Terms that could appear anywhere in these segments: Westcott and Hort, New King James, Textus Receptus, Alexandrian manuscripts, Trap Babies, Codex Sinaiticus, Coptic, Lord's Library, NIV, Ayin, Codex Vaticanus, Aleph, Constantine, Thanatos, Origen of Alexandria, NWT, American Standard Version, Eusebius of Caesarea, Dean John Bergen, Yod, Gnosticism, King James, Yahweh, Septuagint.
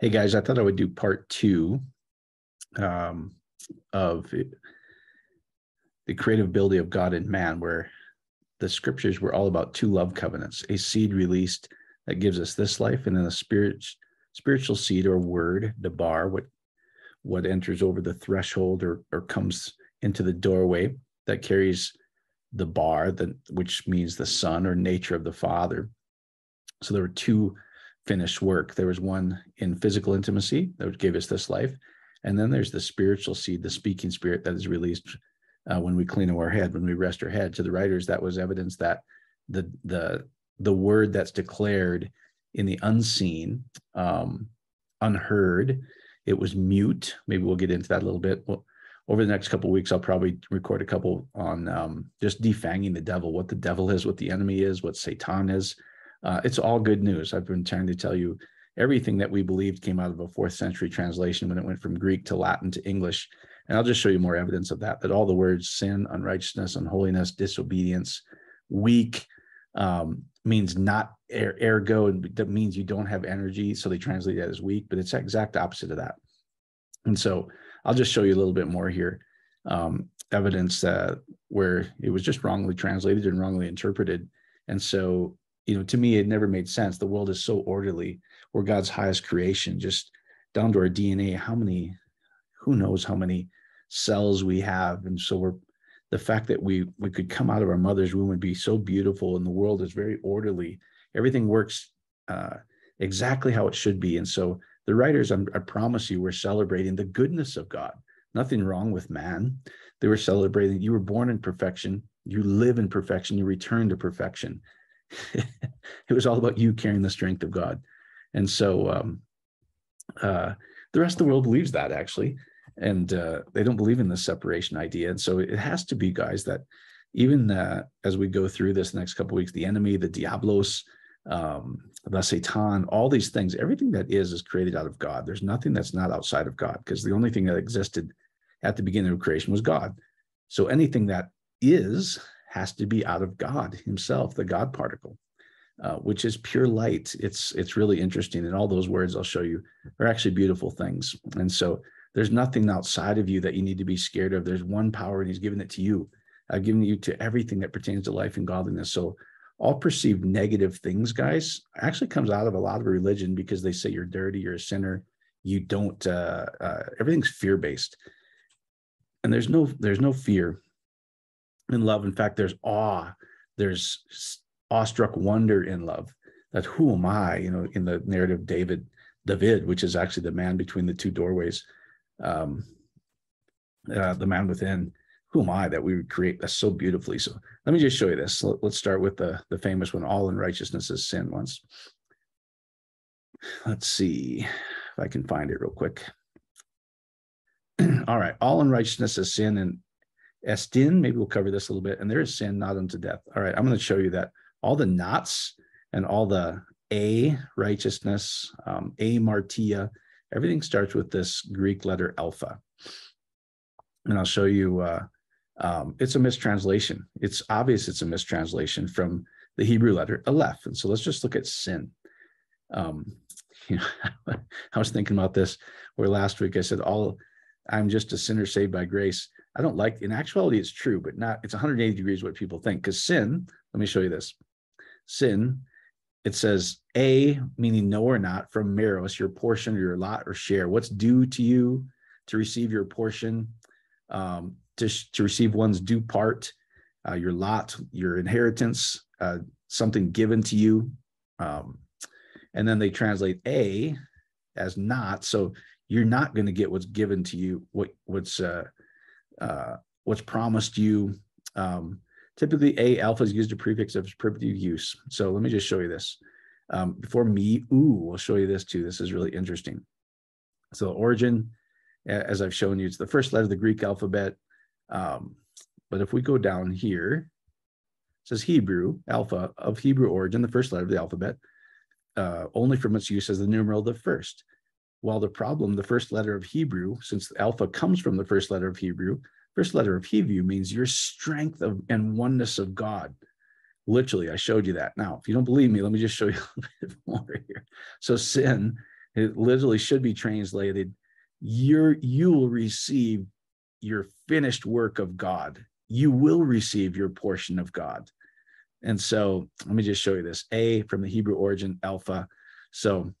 Hey guys, I thought I would do part two of the creative ability of God and man, where the scriptures were all about two love covenants, a seed released that gives us this life, and then a spiritual seed or word, debar, what enters over the threshold or comes into the doorway that carries the bar, which means the son or nature of the Father. So there were two finished work. There was one in physical intimacy that would give us this life. And then there's the spiritual seed, the speaking spirit that is released when we clean our head, when we rest our head. To the writers, that was evidence that the word that's declared in the unseen, unheard, it was mute. Maybe we'll get into that a little bit. Well, over the next couple of weeks, I'll probably record a couple on just defanging the devil, what the devil is, what the enemy is, what Satan is. It's all good news. I've been trying to tell you everything that we believed came out of a 4th century translation when it went from Greek to Latin to English. And I'll just show you more evidence of that, that all the words sin, unrighteousness, unholiness, disobedience, weak, means not ergo, and that means you don't have energy. So they translate that as weak, but it's the exact opposite of that. And so I'll just show you a little bit more here. Evidence where it was just wrongly translated and wrongly interpreted. And so, you know, to me, it never made sense. The world is so orderly. We're God's highest creation, just down to our DNA. Who knows how many cells we have? And so the fact that we could come out of our mother's womb and be so beautiful, and the world is very orderly. Everything works exactly how it should be. And so the writers, I promise you, were celebrating the goodness of God. Nothing wrong with man. They were celebrating, you were born in perfection. You live in perfection. You return to perfection. It was all about you carrying the strength of God. And so the rest of the world believes that, actually. And they don't believe in the separation idea. And so it has to be, guys, that even as we go through this next couple of weeks, the enemy, the diablos, the Satan, all these things, everything that is created out of God. There's nothing that's not outside of God, because the only thing that existed at the beginning of creation was God. So anything that is has to be out of God himself, the God particle, which is pure light. It's really interesting. And all those words I'll show you are actually beautiful things. And so there's nothing outside of you that you need to be scared of. There's one power, and he's given it to you. I've given you to everything that pertains to life and godliness. So all perceived negative things, guys, actually comes out of a lot of religion, because they say you're dirty, you're a sinner, you don't, everything's fear-based. And there's no fear in love. In fact, there's awe, there's awestruck wonder in love, that who am I, you know, in the narrative David, which is actually the man between the two doorways, the man within, who am I that we would create that's so beautifully. So let me just show you this. Let's start with the famous one, all unrighteousness is sin once. Let's see if I can find it real quick. All right, all unrighteousness is sin, and Estin, maybe we'll cover this a little bit. And there is sin not unto death. All right, I'm going to show you that all the knots and all the a righteousness, a martia, everything starts with this Greek letter alpha. And I'll show you, it's a mistranslation. It's obvious it's a mistranslation from the Hebrew letter aleph. And so let's just look at sin. You know, I was thinking about this where last week I said, I'm just a sinner saved by grace. I don't like, in actuality, it's true, but not, it's 180 degrees what people think. Because sin, let me show you this. Sin, it says a, meaning no or not, from meros, your portion or your lot or share. What's due to you to receive your portion, to receive one's due part, your lot, your inheritance, something given to you. And then they translate a as not. So you're not going to get what's given to you, what's promised you. Typically, a alpha is used a prefix of privative use. So let me just show you this. Before me, we'll show you this too. This is really interesting. So origin, as I've shown you, it's the first letter of the Greek alphabet. But if we go down here, it says Hebrew, alpha of Hebrew origin, the first letter of the alphabet, only from its use as the numeral the first. Well, the problem, the first letter of Hebrew, since the alpha comes from the first letter of Hebrew, means your strength and oneness of God. Literally, I showed you that. Now, if you don't believe me, let me just show you a little bit more here. So sin It literally should be translated, you will receive your finished work of God. You will receive your portion of God. And so let me just show you this. A from the Hebrew origin, alpha. So,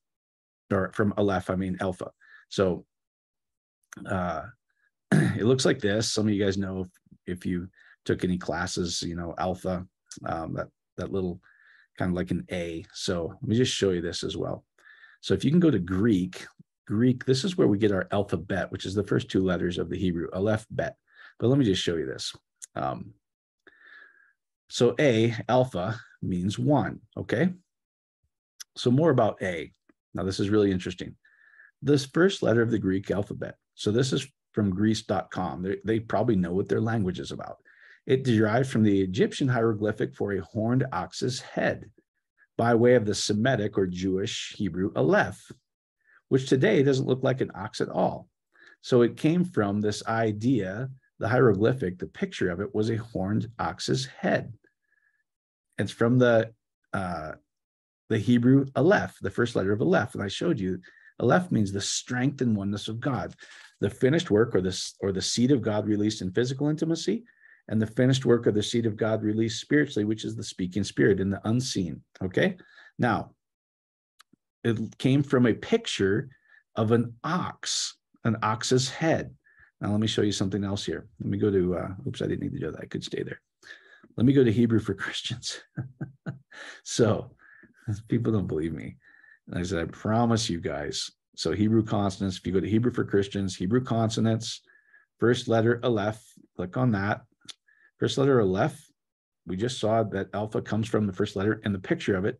or from Aleph, I mean alpha. So it looks like this. Some of you guys know if you took any classes, you know, alpha, that little kind of like an A. So let me just show you this as well. So if you can go to Greek, this is where we get our alphabet, which is the first two letters of the Hebrew, Aleph, bet. But let me just show you this. So A, alpha, means one, okay? So more about A. Now, this is really interesting. This first letter of the Greek alphabet. So this is from Greece.com. They probably know what their language is about. It derived from the Egyptian hieroglyphic for a horned ox's head by way of the Semitic or Jewish Hebrew Aleph, which today doesn't look like an ox at all. So it came from this idea, the hieroglyphic, the picture of it was a horned ox's head. It's from the Hebrew Aleph, the first letter of Aleph. And I showed you, Aleph means the strength and oneness of God, the finished work or the seed of God released in physical intimacy, and the finished work of the seed of God released spiritually, which is the speaking spirit in the unseen, okay? Now, it came from a picture of an ox's head. Now, let me show you something else here. Let me go to, oops, I didn't need to do that. I could stay there. Let me go to Hebrew for Christians. So people don't believe me. And I said, I promise you guys. So Hebrew consonants, if you go to Hebrew for Christians, Hebrew consonants, first letter Aleph, click on that. First letter Aleph, we just saw that alpha comes from the first letter, and the picture of it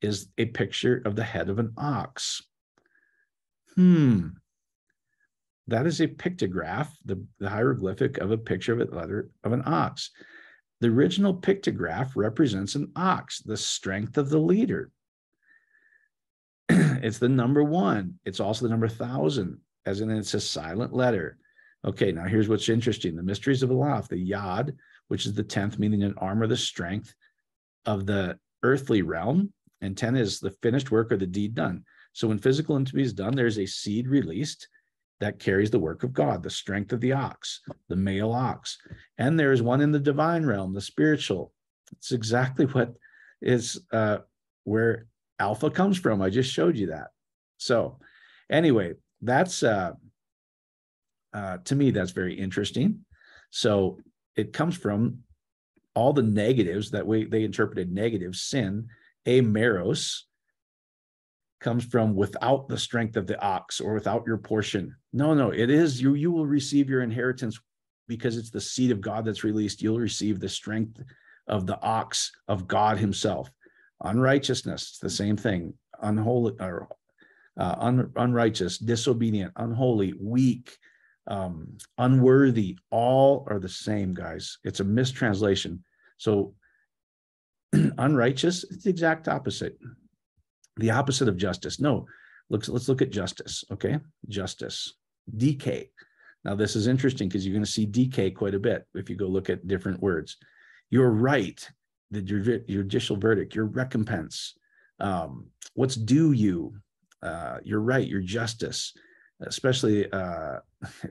is a picture of the head of an ox. That is a pictograph, the hieroglyphic of a picture of a letter of an ox. The original pictograph represents an ox, the strength of the leader. It's the number one. It's also the number 1,000, as in it's a silent letter. Okay, now here's what's interesting. The mysteries of Aleph, the Yod, which is the 10th, meaning an arm or the strength of the earthly realm, and 10 is the finished work or the deed done. So when physical intimacy is done, there's a seed released that carries the work of God, the strength of the ox, the male ox. And there is one in the divine realm, the spiritual. It's exactly what is where alpha comes from. I just showed you that. So anyway, that's... to me, that's very interesting. So it comes from all the negatives that they interpreted negative sin. Ameros comes from without the strength of the ox or without your portion. No, it is you will receive your inheritance because it's the seed of God that's released. You'll receive the strength of the ox of God himself. Unrighteousness, it's the same thing. Unholy, or unrighteous, disobedient, unholy, weak, unworthy, all are the same, guys. It's a mistranslation. So unrighteous, it's the exact opposite. The opposite of justice. No, let's look at justice, okay? Justice, DK. Now, this is interesting because you're going to see DK quite a bit if you go look at different words. Your right, the judicial verdict, your recompense, what's due you, your right, your justice, especially, and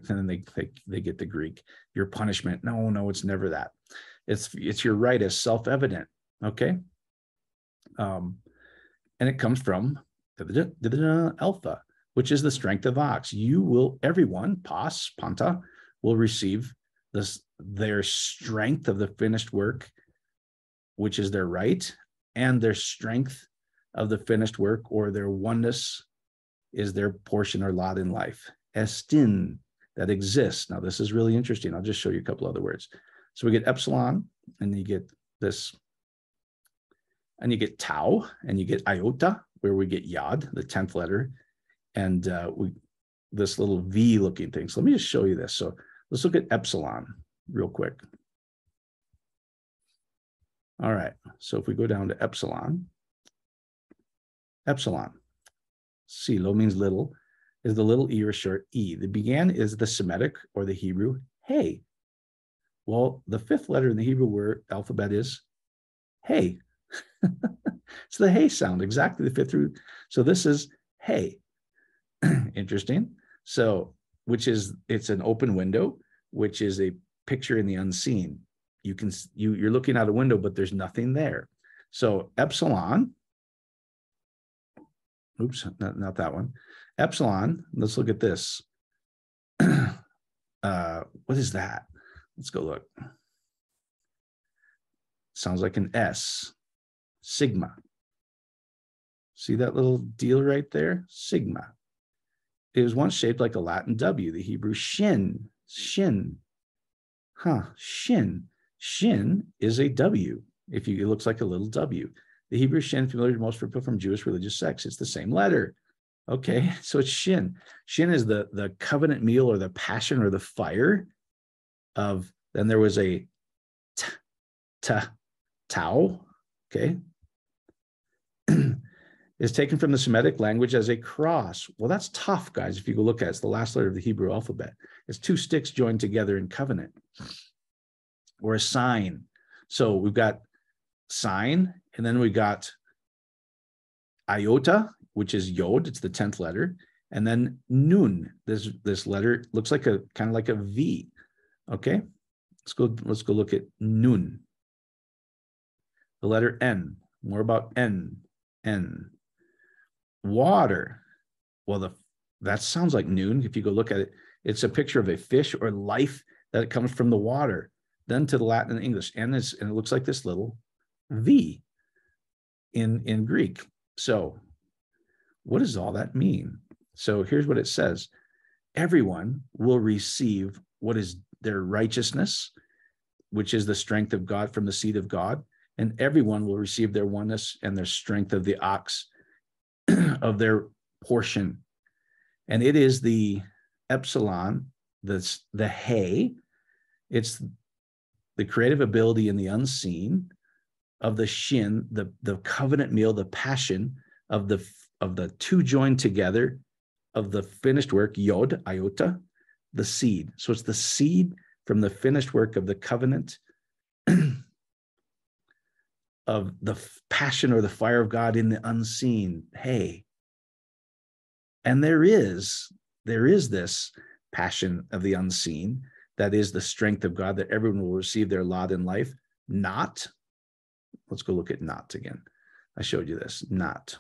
then they get the Greek, your punishment. No, it's never that. It's your right as self-evident, okay? And it comes from alpha, which is the strength of ox. Everyone, pas, panta, will receive their strength of the finished work, which is their right, and their strength of the finished work or their oneness is their portion or lot in life. Estin, that exists. Now, this is really interesting. I'll just show you a couple other words. So we get epsilon, and you get this, and you get tau, and you get iota, where we get yod, the 10th letter, and this little V-looking thing. So let me just show you this. So let's look at epsilon real quick. All right, so if we go down to epsilon, silo means little, is the little e or short e. The began is the Semitic or the Hebrew hey. Well, the 5th letter in the Hebrew word alphabet is hey. It's the hey sound, exactly the 5th root. So this is hey. Interesting. So, which is, it's an open window, which is a picture in the unseen. You can, you're looking out a window, but there's nothing there. So epsilon, oops, not that one. Epsilon, let's look at this. What is that? Let's go look. Sounds like an S, sigma. See that little deal right there? Sigma. It was once shaped like a Latin W, the Hebrew shin. Shin. Huh, shin. Shin is a W. If you, it looks like a little W. The Hebrew shin, familiar to most people from Jewish religious sects. It's the same letter. Okay, so it's shin. Shin is the covenant meal or the passion or the fire of, then there was a tau, okay? Is taken from the Semitic language as a cross. Well, that's tough, guys, if you go look at it. It's the last letter of the Hebrew alphabet. It's two sticks joined together in covenant, or a sign. So we've got sign, and then we got iota, which is yod, it's the 10th letter, and then nun. This letter looks like a kind of like a V. Okay, let's go look at nun. The letter N. More about N. N. Water. Well, that sounds like noon. If you go look at it, it's a picture of a fish or life that comes from the water. Then to the Latin and English, and it looks like this little V in Greek. So what does all that mean? So here's what it says. Everyone will receive what is their righteousness, which is the strength of God from the seed of God. And everyone will receive their oneness and their strength of the ox of their portion. And it is the epsilon, that's the hey, it's the creative ability in the unseen of the shin, the covenant meal, the passion of the two joined together of the finished work, yod, iota, the seed. So it's the seed from the finished work of the covenant of the passion or the fire of God in the unseen. Hey, and there is this passion of the unseen that is the strength of God that everyone will receive their lot in life. Not, let's go look at not again. I showed you this, not.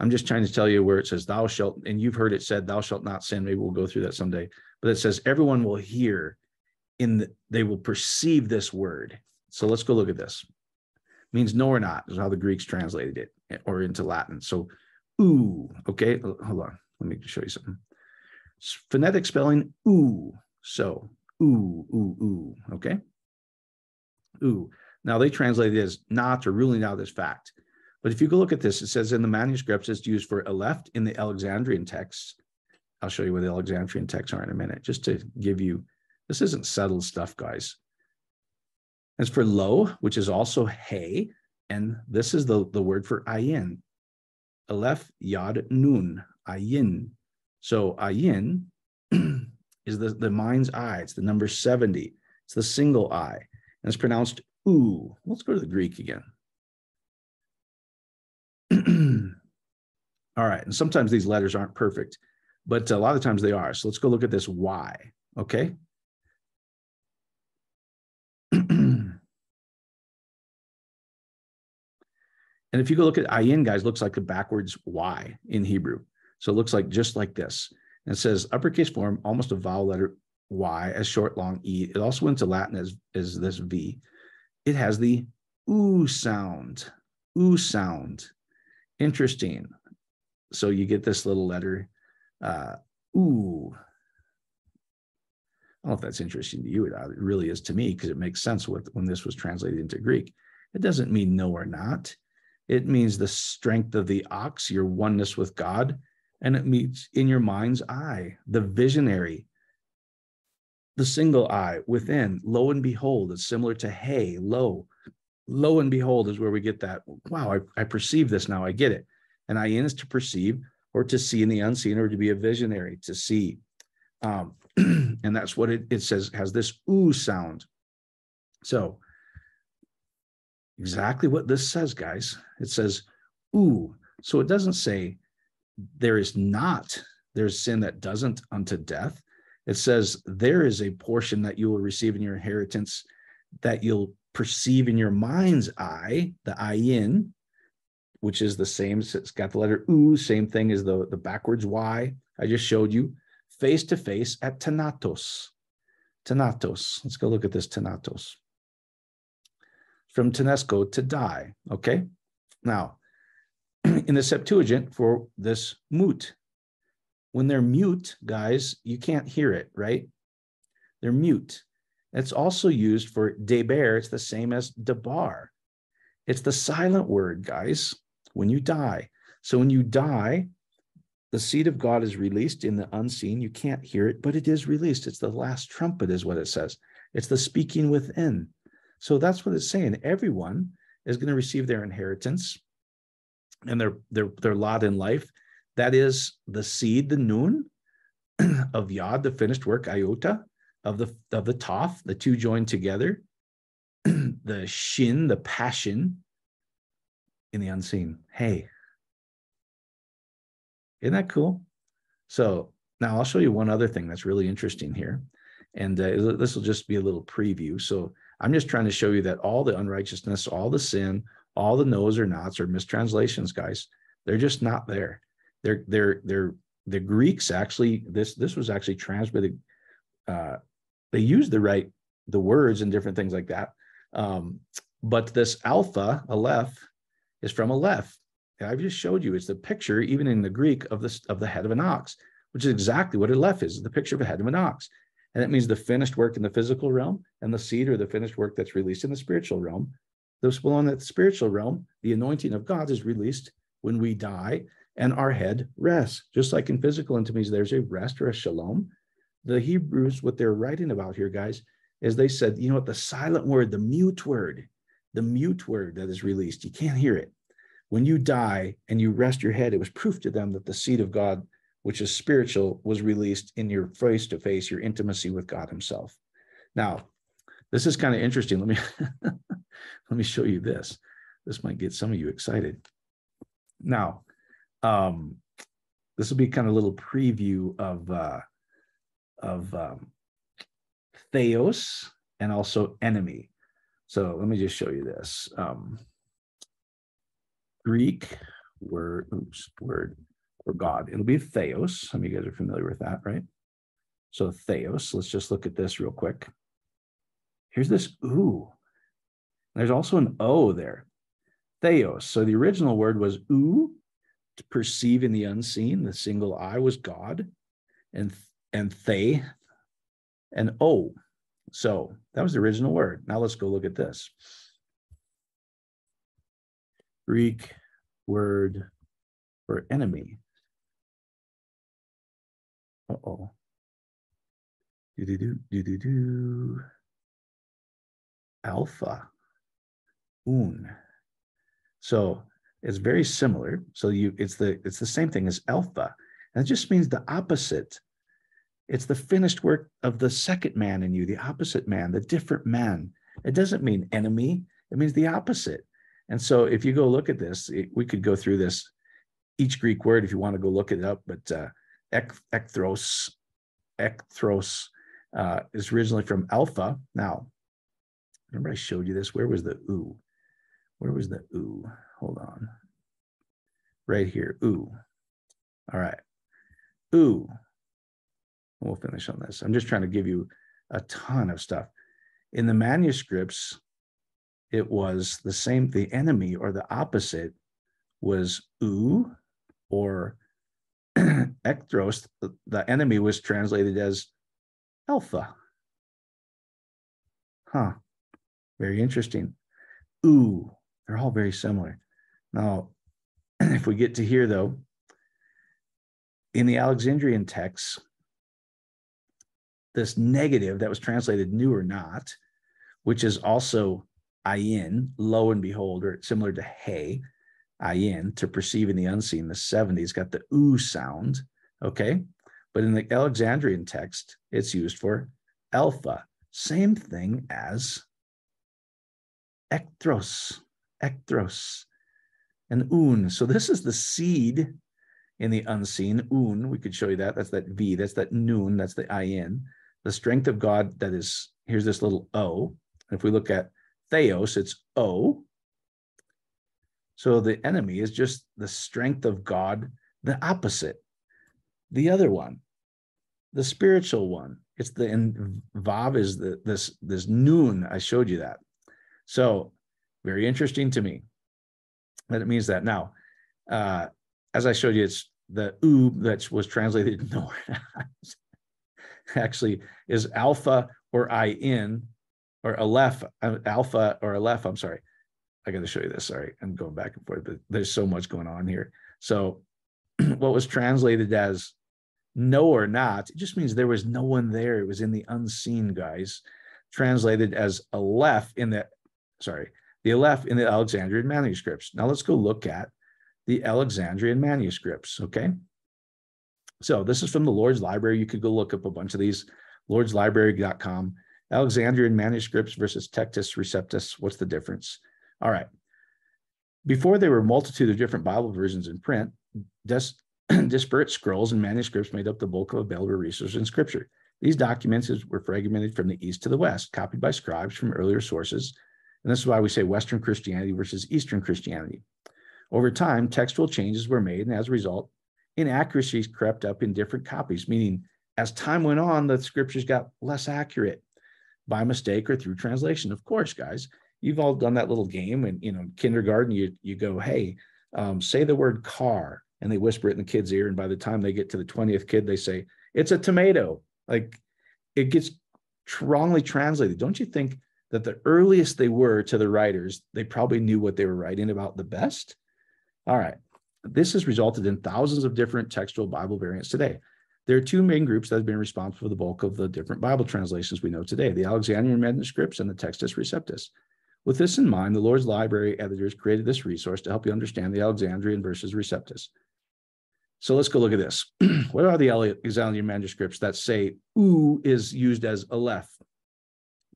I'm just trying to tell you where it says thou shalt, and you've heard it said, thou shalt not sin. Maybe we'll go through that someday, but it says everyone will hear they will perceive this word. So let's go look at this. It means no or not is how the Greeks translated it or into Latin. So, ooh, okay, hold on. Let me show you something. It's phonetic spelling, ooh. So, ooh, ooh, ooh, okay? Ooh. Now they translate it as not or ruling out as fact. But if you go look at this, it says in the manuscripts, it's used for eleft in the Alexandrian texts. I'll show you where the Alexandrian texts are in a minute, just to give you, this isn't settled stuff, guys. As for lo, which is also hey, and this is the word for ayin. Aleph, yad, nun, ayin. So ayin is the mind's eye. It's the number 70. It's the single eye. And it's pronounced ooh. Let's go to the Greek again. All right. And sometimes these letters aren't perfect, but a lot of times they are. So let's go look at this Y. Okay. And if you go look at ayin, guys, looks like a backwards Y in Hebrew. So it looks like just like this. And it says uppercase form, almost a vowel letter Y, as short, long E. It also went to Latin as this V. It has the oo sound. Ooh sound. Interesting. So you get this little letter, ooh. I don't know if that's interesting to you. It really is to me, because it makes sense when this was translated into Greek. It doesn't mean no or not. It means the strength of the ox, your oneness with God, and it means in your mind's eye, the visionary, the single eye within. Lo and behold is similar to hey, lo. Lo and behold is where we get that, wow, I perceive this now, I get it. And ayin is to perceive or to see in the unseen or to be a visionary, to see. And that's what it says, has this ooh sound. So, exactly what this says, guys. It says, ooh. So it doesn't say there is not, there's sin that doesn't unto death. It says there is a portion that you will receive in your inheritance that you'll perceive in your mind's eye, the ayin, which is the same, it's got the letter U, same thing as the backwards Y I just showed you, face to face at Thanatos. Thanatos, let's go look at this Thanatos. From Tenesco, to die, okay? Now, in the Septuagint for this mute, when they're mute, guys, you can't hear it, right? They're mute. It's also used for deber. It's the same as debar. It's the silent word, guys, when you die. So when you die, the seed of God is released in the unseen. You can't hear it, but it is released. It's the last trumpet is what it says. It's the speaking within. So that's what it's saying. Everyone is going to receive their inheritance and their lot in life. That is the seed, the nun, of Yod, the finished work, iota, of the Toph, the two joined together, the Shin, the passion, in the unseen. Hey, isn't that cool? So now I'll show you one other thing that's really interesting here. And this will just be a little preview. So I'm just trying to show you that all the unrighteousness, all the sin, all the no's or nots or mistranslations, guys, they're just not there. The Greeks actually, this was actually transmitted. They used the words and different things like that. But this alpha, aleph, is from aleph. And I've just showed you, it's the picture, even in the Greek, of the head of an ox, which is exactly what aleph is, the picture of a head of an ox. And it means the finished work in the physical realm, and the seed or the finished work that's released in the spiritual realm. Those belong in the spiritual realm. The anointing of God is released when we die, and our head rests. Just like in physical intimacies, there's a rest or a shalom. The Hebrews, what they're writing about here, guys, is they said, you know what, the silent word, the mute word that is released, you can't hear it. When you die and you rest your head, it was proof to them that the seed of God, which is spiritual, was released in your face-to-face, your intimacy with God himself. Now, this is kind of interesting. Let me show you this. This might get some of you excited. Now, this will be kind of a little preview of theos and also enemy. So let me just show you this. Greek word for God. It'll be theos. Some of you guys are familiar with that, right? So theos, let's just look at this real quick. Here's this oo. There's also an o there. Theos. So the original word was oo, to perceive in the unseen. The single I was God, and they, and oh. So that was the original word. Now let's go look at this. Greek word for enemy. Uh-oh. Do-do-do-do-do-do. Alpha. Un. So it's very similar. So it's the same thing as alpha. And it just means the opposite. It's the finished work of the second man in you, the opposite man, the different man. It doesn't mean enemy. It means the opposite. And so if you go look at this, we could go through this, each Greek word, if you want to go look it up, but ekthros is originally from alpha. Now, remember I showed you this, where was the oo? Where was the oo? Hold on. Right here, oo. All right, oo. We'll finish on this. I'm just trying to give you a ton of stuff. In the manuscripts, it was the same, the enemy or the opposite was oo or ekthros. The enemy was translated as alpha. Huh, very interesting. Ooh, they're all very similar. Now, if we get to here though, in the Alexandrian texts, this negative that was translated new or not, which is also ayin, lo and behold, or similar to hey, ayin, to perceive in the unseen, the 70s got the oo sound, okay? But in the Alexandrian text, it's used for alpha, same thing as ekthros, and un. So this is the seed in the unseen, un, we could show you that, that's that V, that's that nun, that's the IN, the strength of God, that is, here's this little O. And if we look at theos, it's O. So the enemy is just the strength of God, the opposite, the other one, the spiritual one. It's the, and Vav is the, this noon, I showed you that. So very interesting to me that it means that. Now, as I showed you, it's the U that was translated nowhere actually is alpha or IN or Aleph, alpha or Aleph, I'm sorry. I got to show you this, sorry, I'm going back and forth, but there's so much going on here. So what was translated as no or not, it just means there was no one there. It was in the unseen, guys. Translated as Aleph in the, sorry, the Aleph in the Alexandrian manuscripts. Now let's go look at the Alexandrian manuscripts, okay? So this is from the Lord's Library. You could go look up a bunch of these, lordslibrary.com. Alexandrian manuscripts versus Textus Receptus. What's the difference? All right. Before there were a multitude of different Bible versions in print, disparate scrolls and manuscripts made up the bulk of available resources in Scripture. These documents were fragmented from the east to the west, copied by scribes from earlier sources. And this is why we say Western Christianity versus Eastern Christianity. Over time, textual changes were made, and as a result, inaccuracies crept up in different copies, meaning as time went on, the Scriptures got less accurate by mistake or through translation. Of course, guys. You've all done that little game, and you know, kindergarten, you go, hey, say the word car, and they whisper it in the kid's ear, and by the time they get to the 20th kid, they say, it's a tomato. Like, it gets wrongly translated. Don't you think that the earliest they were to the writers, they probably knew what they were writing about the best? All right. This has resulted in thousands of different textual Bible variants today. There are two main groups that have been responsible for the bulk of the different Bible translations we know today, the Alexandrian manuscripts and the Textus Receptus. With this in mind, the Lord's Library editors created this resource to help you understand the Alexandrian versus Receptus. So let's go look at this. What are the Alexandrian manuscripts that say U is used as Aleph,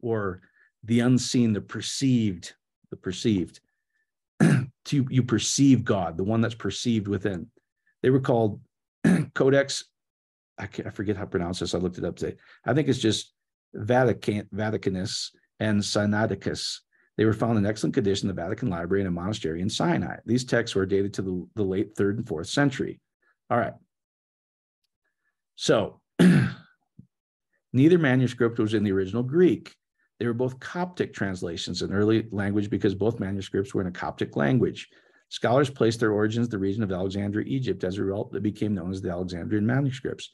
or the unseen, the perceived, you perceive God, the one that's perceived within? They were called Codex, I forget how to pronounce this, I looked it up today. I think it's just Vaticanus and Sinaiticus. They were found in excellent condition in the Vatican Library in a monastery in Sinai. These texts were dated to the late 3rd and 4th century. All right. So, neither manuscript was in the original Greek. They were both Coptic translations, an early language, because both manuscripts were in a Coptic language. Scholars placed their origins in the region of Alexandria, Egypt. As a result, they became known as the Alexandrian manuscripts.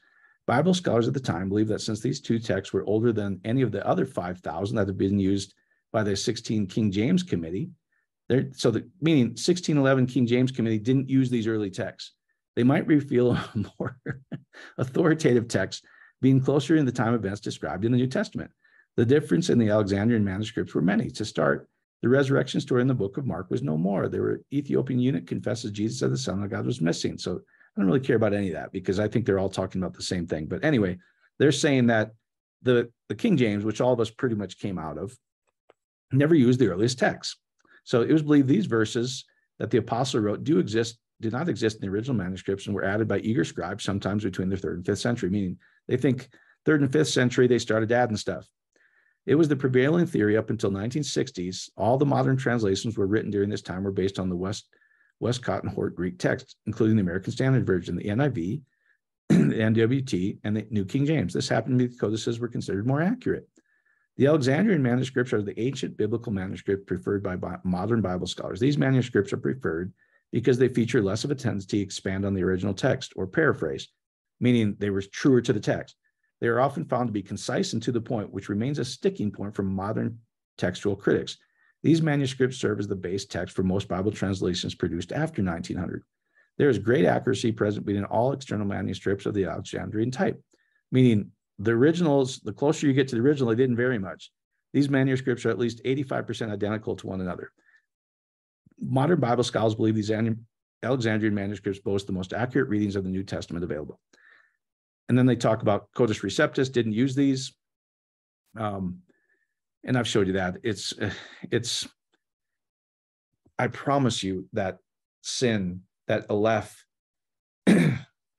Bible scholars at the time believed that since these two texts were older than any of the other 5,000 that had been used by the 16 King James Committee, so the meaning 1611 King James Committee didn't use these early texts. They might reveal a more authoritative text being closer in the time events described in the New Testament. The difference in the Alexandrian manuscripts were many. To start, the resurrection story in the book of Mark was no more. There were Ethiopian eunuch confesses Jesus as the Son of God was missing. So I don't really care about any of that because I think they're all talking about the same thing. But anyway, they're saying that the King James, which all of us pretty much came out of, never used the earliest text. So it was believed these verses that the apostle wrote did not exist in the original manuscripts and were added by eager scribes sometimes between the 3rd and 5th century, meaning they think 3rd and 5th century they started adding stuff. It was the prevailing theory up until 1960s. All the modern translations were written during this time were based on the Westcott and Hort Greek text, including the American Standard Version, the NIV, the NWT, and the New King James. This happened because codices were considered more accurate. The Alexandrian manuscripts are the ancient biblical manuscript preferred by modern Bible scholars. These manuscripts are preferred because they feature less of a tendency to expand on the original text or paraphrase, meaning they were truer to the text. They are often found to be concise and to the point, which remains a sticking point for modern textual critics. These manuscripts serve as the base text for most Bible translations produced after 1900. There is great accuracy present within all external manuscripts of the Alexandrian type, meaning the originals, the closer you get to the original, they didn't vary much. These manuscripts are at least 85% identical to one another. Modern Bible scholars believe these Alexandrian manuscripts boast the most accurate readings of the New Testament available. And then they talk about Codex Receptus didn't use these. And I've showed you that. It's. I promise you that sin, that Aleph,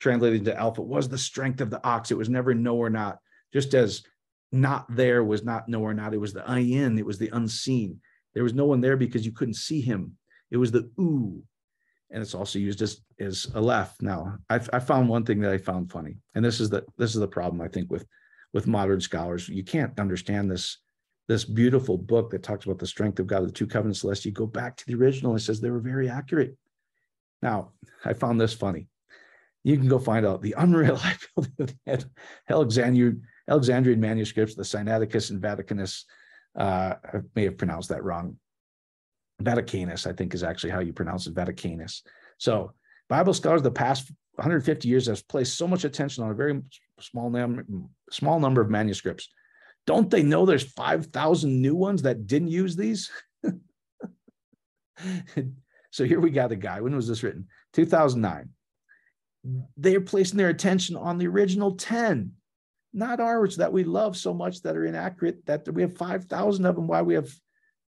translated into alpha, was the strength of the ox. It was never no or not, just as not there was not no or not. It was the ayin, it was the unseen. There was no one there because you couldn't see him. It was the ooh. And it's also used as aleph. Now, I found one thing that I found funny, and this is the problem, I think, with modern scholars. You can't understand this beautiful book that talks about the strength of God, the two covenants, unless you go back to the original. It says they were very accurate. Now, I found this funny. You can go find out the unreliability of the Alexandrian manuscripts, the Sinaiticus and Vaticanus. I may have pronounced that wrong. Vaticanus, I think, is actually how you pronounce it, Vaticanus. So Bible scholars the past 150 years have placed so much attention on a very small number of manuscripts. Don't they know there's 5,000 new ones that didn't use these? So here we got a guy. When was this written? 2009. They're placing their attention on the original 10, not ours that we love so much that are inaccurate, that we have 5,000 of them. Why we have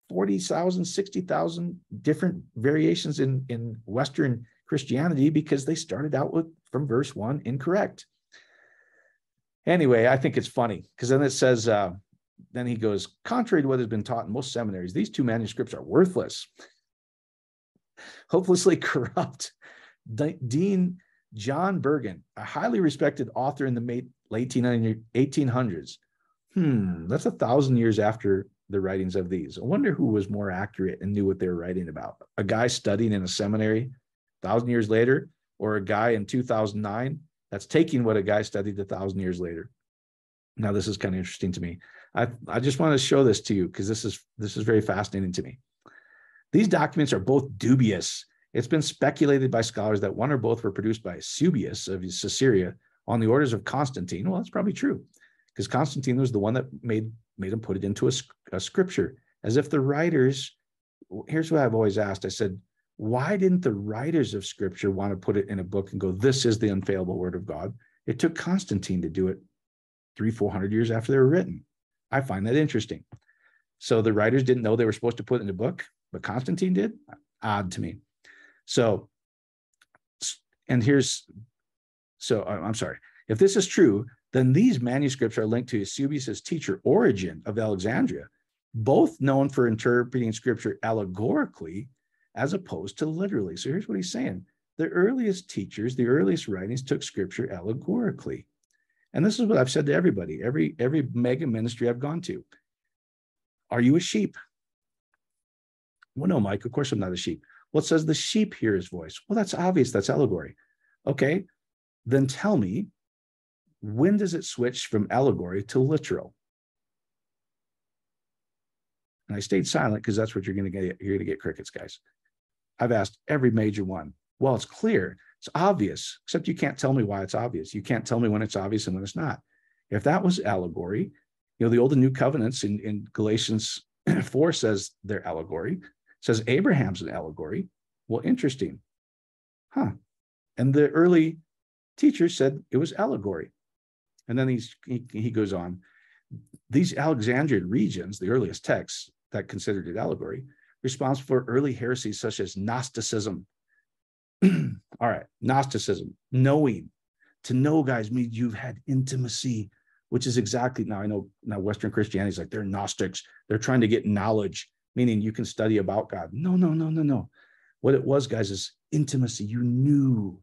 40,000, 60,000 different variations in Western Christianity, because they started out with, from verse 1, incorrect. Anyway, I think it's funny, because then it says, then he goes, contrary to what has been taught in most seminaries, these two manuscripts are worthless, hopelessly corrupt. Dean John Bergen, a highly respected author in the late 1800s. That's 1,000 years after the writings of these. I wonder who was more accurate and knew what they were writing about. A guy studying in a seminary 1,000 years later, or a guy in 2009 that's taking what a guy studied 1,000 years later. Now, this is kind of interesting to me. I just want to show this to you, because this is very fascinating to me. These documents are both dubious. It's been speculated by scholars that one or both were produced by Eusebius of Caesarea on the orders of Constantine. Well, that's probably true, because Constantine was the one that made him put it into a scripture, as if the writers, here's what I've always asked. I said, why didn't the writers of scripture want to put it in a book and go, this is the unfailable word of God? It took Constantine to do it 300-400 years after they were written. I find that interesting. So the writers didn't know they were supposed to put it in a book, but Constantine did? Odd to me. So, I'm sorry. If this is true, then these manuscripts are linked to Eusebius's teacher, Origen of Alexandria, both known for interpreting scripture allegorically as opposed to literally. So here's what he's saying. The earliest teachers, the earliest writings took scripture allegorically. And this is what I've said to everybody, every mega ministry I've gone to. Are you a sheep? Well, no, Mike, of course I'm not a sheep. Well, it says the sheep hear his voice. Well, that's obvious. That's allegory. Okay, then tell me, when does it switch from allegory to literal? And I stayed silent, because that's what you're going to get. You're going to get crickets, guys. I've asked every major one. Well, it's clear. It's obvious, except you can't tell me why it's obvious. You can't tell me when it's obvious and when it's not. If that was allegory, you know, the Old and New Covenants in Galatians 4 says they're allegory. It says Abraham's an allegory. Well, interesting. Huh. And the early teachers said it was allegory. And then he goes on. These Alexandrian regions, the earliest texts that considered it allegory, responsible for early heresies such as Gnosticism. All right, Gnosticism, knowing. To know, guys, means you've had intimacy, which is exactly, now I know now Western Christianity is like, they're Gnostics. They're trying to get knowledge, meaning you can study about God. No, no, no, no, no. What it was, guys, is intimacy. You knew.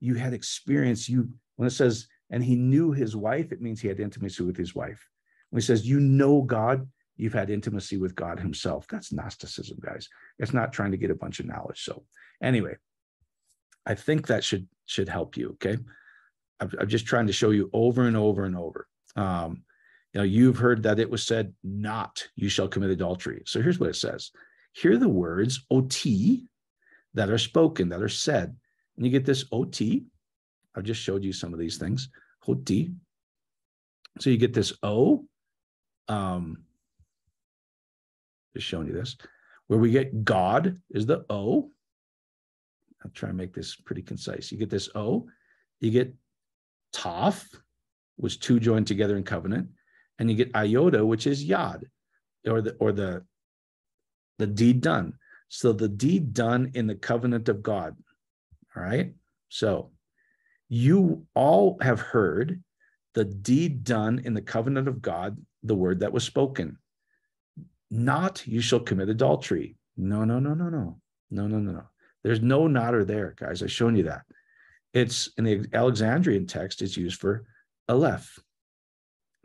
You had experience. You, when it says, and he knew his wife, it means he had intimacy with his wife. When he says, you know God, you've had intimacy with God himself. That's Gnosticism, guys. It's not trying to get a bunch of knowledge. So anyway, I think that should help you, okay? I'm just trying to show you over and over and over. You know, you've heard that it was said, not you shall commit adultery. So here's what it says. Hear the words, OT, that are spoken, that are said. And you get this OT. I've just showed you some of these things. OT. So you get this O. Just showing you this. Where we get God is the O. I'll try and make this pretty concise. You get this O. You get Toph, which two joined together in covenant. And you get Iota, which is Yod, or the deed done. So the deed done in the covenant of God. All right. So You all have heard the deed done in the covenant of God, the word that was spoken. Not you shall commit adultery. No, no, no, no, no, no, no, no, no. There's no not or there, guys. I've shown you that. It's in the Alexandrian text, it's used for Aleph,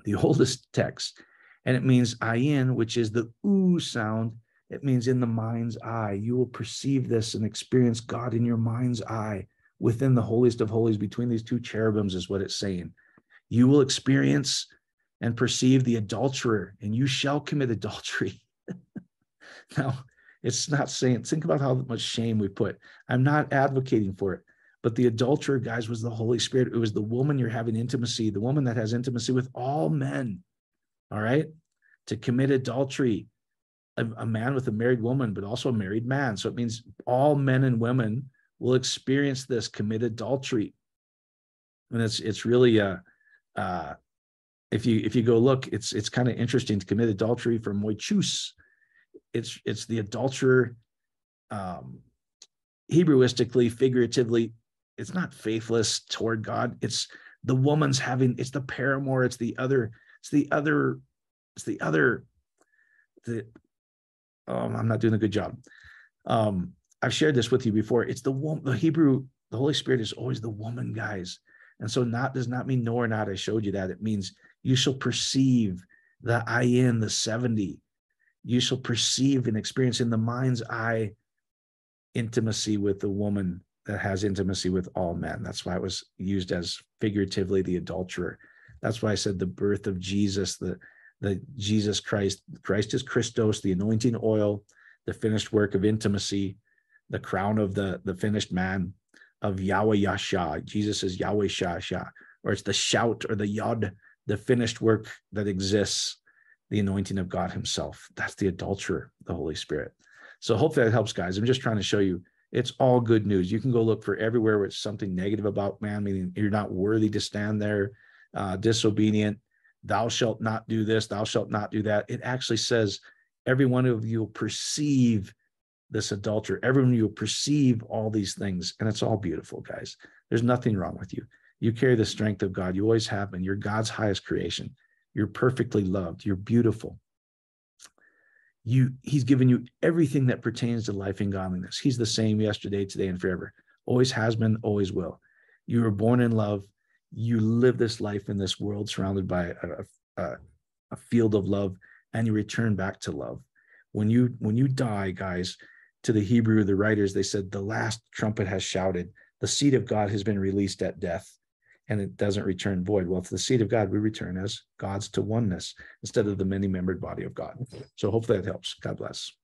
the oldest text. And it means ayin, which is the ooh sound. It means in the mind's eye. You will perceive this and experience God in your mind's eye within the holiest of holies, between these two cherubims, is what it's saying. You will experience and perceive the adulterer, and you shall commit adultery. Now, it's not saying, think about how much shame we put. I'm not advocating for it. But the adulterer, guys, was the Holy Spirit. It was the woman you're having intimacy, the woman that has intimacy with all men, all right? To commit adultery, a man with a married woman, but also a married man. So it means all men and women will experience this, commit adultery. And it's really, if you go look, it's kind of interesting to commit adultery from moichus. It's the adulterer, Hebrewistically, figuratively. It's not faithless toward God. It's the woman's having, it's the paramour, I'm not doing a good job. I've shared this with you before. It's the woman, the Holy Spirit is always the woman, guys. And so not does not mean no or not. I showed you that. It means you shall perceive the ayin, the 70. You shall perceive and experience in the mind's eye intimacy with the woman that has intimacy with all men. That's why it was used as figuratively the adulterer. That's why I said the birth of Jesus, the Jesus Christ. Christ is Christos, the anointing oil, the finished work of intimacy, the crown of the finished man of Yahweh Yasha. Jesus is Yahweh Shasha, or it's the shout or the yod, the finished work that exists, the anointing of God himself. That's the adulterer, the Holy Spirit. So hopefully that helps, guys. I'm just trying to show you it's all good news. You can go look for everywhere where it's something negative about man, meaning you're not worthy to stand there, disobedient, thou shalt not do this, thou shalt not do that. It actually says every one of you will perceive this adulterer. Everyone, you will perceive all these things, and it's all beautiful, guys. There's nothing wrong with you. You carry the strength of God. You always have been. You're God's highest creation. You're perfectly loved. You're beautiful. He's given you everything that pertains to life and godliness. He's the same yesterday, today, and forever. Always has been, always will. You were born in love. You live this life in this world surrounded by a field of love, and you return back to love. When you die, guys, to the Hebrew, the writers, they said the last trumpet has shouted. The seed of God has been released at death, and it doesn't return void. Well, to the seed of God, we return as gods to oneness instead of the many-membered body of God. So hopefully that helps. God bless.